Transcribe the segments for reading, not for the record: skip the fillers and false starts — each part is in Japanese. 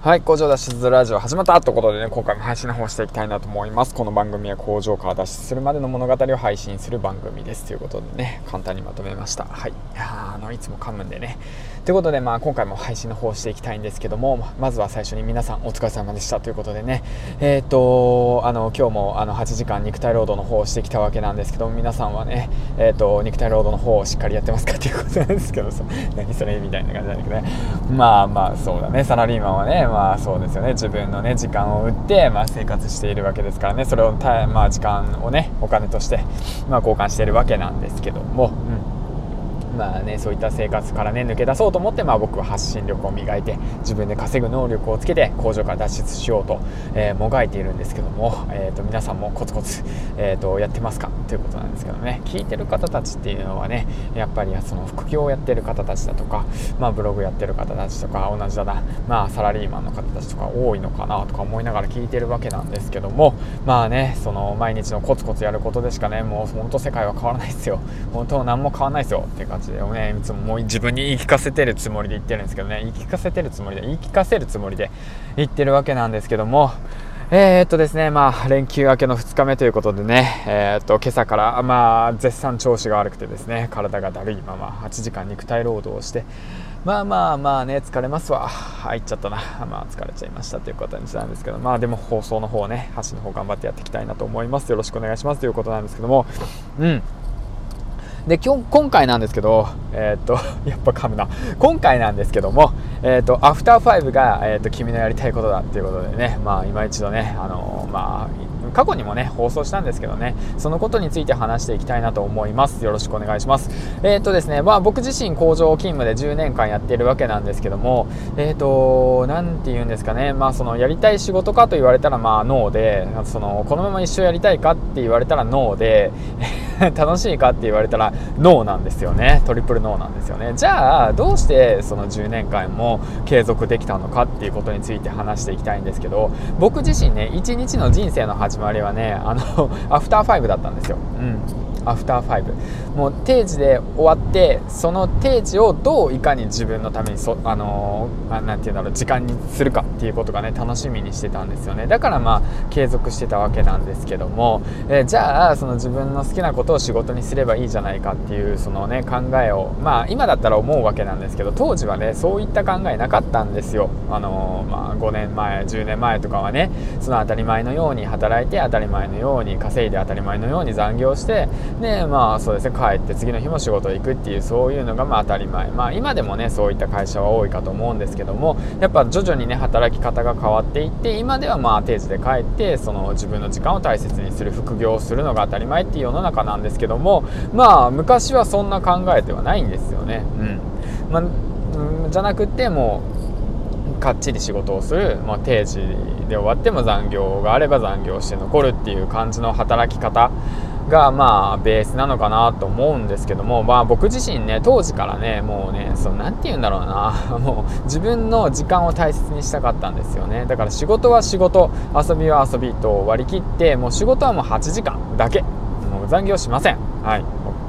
はい、工場脱出ラジオ始まったということでね、今回も配信の方していきたいなと思います。この番組は工場から脱出するまでの物語を配信する番組ですということでね、簡単にまとめました。はい、いつも噛むんでねということで、今回も配信の方していきたいんですけども、まずは最初に皆さんお疲れ様でしたということでね、今日も8時間肉体労働の方をしてきたわけなんですけども、皆さんはね、肉体労働の方をしっかりやってますかということなんですけど、何それみたいな感じなんだけどね、そうだね、サラリーマンはね、そうですよね、自分のね時間を売って、生活しているわけですからね、それを、時間をねお金として、交換しているわけなんですけども、そういった生活からね抜け出そうと思って、僕は発信力を磨いて自分で稼ぐ能力をつけて工場から脱出しようと、もがいているんですけども、皆さんもコツコツ、やってますかということなんですけどね、聞いてる方たちっていうのはね、やっぱりその副業をやってる方たちだとか、ブログやってる方たちとか同じだな、サラリーマンの方たちとか多いのかなとか思いながら聞いてるわけなんですけども、その毎日のコツコツやることでしかね、もう本当世界は変わらないですよ、本当何も変わらないですよっていう感じね、いつも自分に言い聞かせてるつもりで言ってるんですけどね、言ってるわけなんですけども、ですね、連休明けの2日目ということでね、今朝から、絶賛調子が悪くてですね、体がだるいまま8時間肉体労働をして、疲れますわ、疲れちゃいましたということにしたんですけど、でも放送の方ね、発信の方頑張ってやっていきたいなと思います。よろしくお願いしますということなんですけども、で今回なんですけど、今回なんですけども、アフターファイブが、君のやりたいことだということでね、今一度ね、過去にもね放送したんですけどね、そのことについて話していきたいなと思います。よろしくお願いします。僕自身工場勤務で10年間やっているわけなんですけども、なんて言うんですかね、そのやりたい仕事かと言われたらノーで、そのこのまま一生やりたいかって言われたらノーで楽しいかって言われたらノーなんですよね。トリプルノーなんですよね。じゃあどうしてその10年間も継続できたのかっていうことについて話していきたいんですけど、僕自身ね、一日の人生の始まりはね、アフターファイブだったんですよ。アフターファイブ、もう定時で終わって、その定時をどういかに自分のために時間にするかっていうことがね楽しみにしてたんですよね。だから継続してたわけなんですけども、じゃあその自分の好きなことを仕事にすればいいじゃないかっていうそのね考えを今だったら思うわけなんですけど、当時はねそういった考えなかったんですよ。5年前10年前とかはね、その当たり前のように働いて、当たり前のように稼いで、当たり前のように残業してね、そうですね、帰って次の日も仕事行くっていう、そういうのが当たり前、今でもねそういった会社は多いかと思うんですけども、やっぱ徐々にね働き方が変わっていって、今では定時で帰って、その自分の時間を大切にする、副業をするのが当たり前っていう世の中なんですけども、昔はそんな考えではないんですよね。じゃなくてもうかっちり仕事をする、定時で終わっても残業があれば残業して残るっていう感じの働き方がベースなのかなと思うんですけども、僕自身ね当時からね、もうねそのもう自分の時間を大切にしたかったんですよね。だから仕事は仕事、遊びは遊びと割り切って、もう仕事はもう8時間だけ、もう残業しません、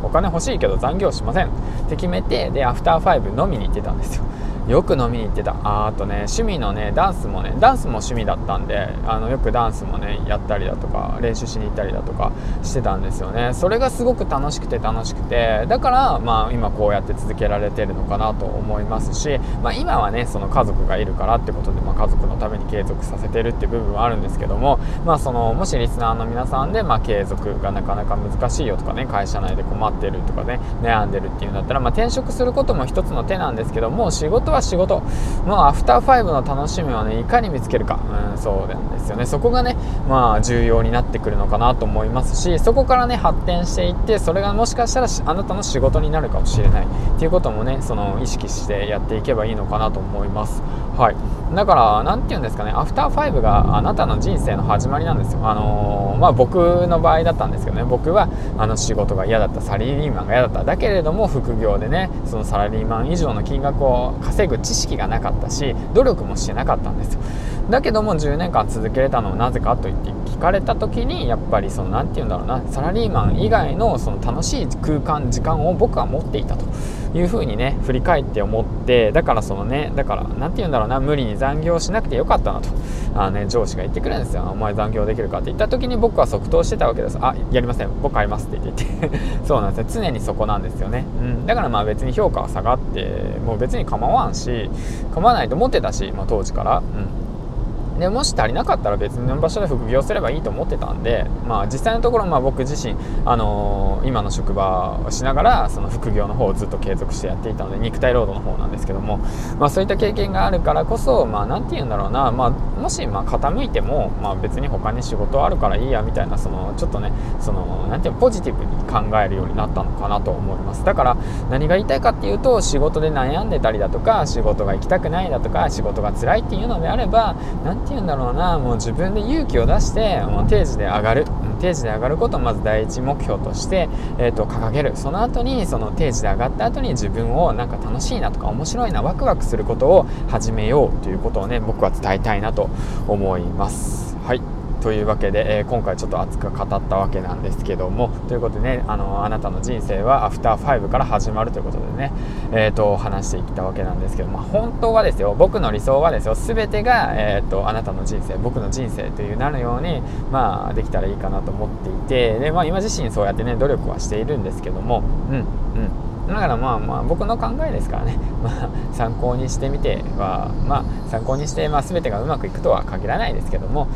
お金欲しいけど残業しませんって決めて、でアフターファイブ飲みに行ってたんですよ。よく飲みに行ってた。あとね趣味のねダンスも趣味だったんで、よくダンスもねやったりだとか練習しに行ったりだとかしてたんですよね。それがすごく楽しくてだから今こうやって続けられてるのかなと思いますし、今はねその家族がいるからってことで、家族のために継続させてるって部分はあるんですけども、そのもしリスナーの皆さんで、継続がなかなか難しいよとかね、会社内で困ってるとかね悩んでるっていうんだったら、転職することも一つの手なんですけども、仕事は仕事、アフターファイブの楽しみはねいかに見つけるか、そうなんですよね。そこがね重要になってくるのかなと思いますし、そこからね発展していって、それがもしかしたらあなたの仕事になるかもしれないっていうこともね、その意識してやっていけばいいのかなと思います。だからなんていうんですかね、アフターファイブがあなたの人生の始まりなんですよ。僕の場合だったんですけどね、僕は仕事が嫌だった、サラリーマンが嫌だった、だけれども副業でねそのサラリーマン以上の金額を稼ぐ知識がなかったし、努力もしてなかったんですよ。だけども10年間続けれたのはなぜかと言ってかれた時にやっぱりそのなんていうんだろうな、サラリーマン以外のその楽しい空間時間を僕は持っていたというふうにね振り返って思って、だからそのね、だからなんていうんだろうな、無理に残業しなくてよかったなと上司が言ってくるんですよ。お前残業できるかって言った時に僕は即答してたわけです。あ、やりません、僕ありますって言ってそうなんですよ、常にそこなんですよね、うん、だからまあ別に評価は下がってもう別に構わんし、構わないと思ってたし、まあ、当時から、うんでもし足りなかったら別の場所で副業すればいいと思ってたんで、まあ、実際のところまあ僕自身、今の職場をしながらその副業の方をずっと継続してやっていたので、肉体労働の方なんですけども、まあ、そういった経験があるからこそ、まあ、なんて言うんだろうな、まあ、もしまあ傾いても、まあ、別に他に仕事あるからいいやみたいな、そのちょっとねそのなんていうのポジティブに考えるようになったのかなと思います。だから何が言いたいかっていうと、仕事で悩んでたりだとか、仕事が行きたくないだとか、仕事が辛いっていうのであれば、なんて言うんだろうな、もう自分で勇気を出してもう定時で上がる、定時で上がることをまず第一目標として、掲げる。その後にその定時で上がった後に自分をなんか楽しいなとか面白いな、ワクワクすることを始めようということをね僕は伝えたいなと思います。はい、というわけで、今回ちょっと熱く語ったわけなんですけども、ということでね、あなたの人生はアフター5から始まるということでね、話していったわけなんですけども、まあ、本当はですよ、僕の理想はですよ、全てが、あなたの人生、僕の人生というなるように、まあ、できたらいいかなと思っていて、で、まあ、今自身そうやってね努力はしているんですけども、だからまあ僕の考えですからね、参考にしてみては、参考にして、全てがうまくいくとは限らないですけども、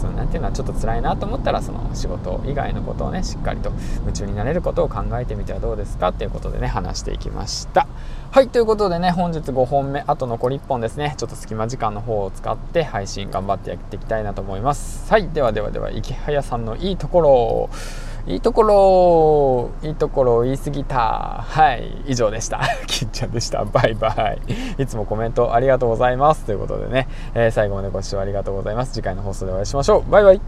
そのなんていうのはちょっと辛いなと思ったら、その仕事以外のことをねしっかりと夢中になれることを考えてみてはどうですかということでね話していきました。はい、ということでね、本日5本目、あと残り1本ですね。ちょっと隙間時間の方を使って配信頑張ってやっていきたいなと思います。はい、では池早さんのいいところを言い過ぎた。はい、以上でした。きっちゃんでした。バイバイ。いつもコメントありがとうございます。ということでね、最後までご視聴ありがとうございます。次回の放送でお会いしましょう。バイバイ。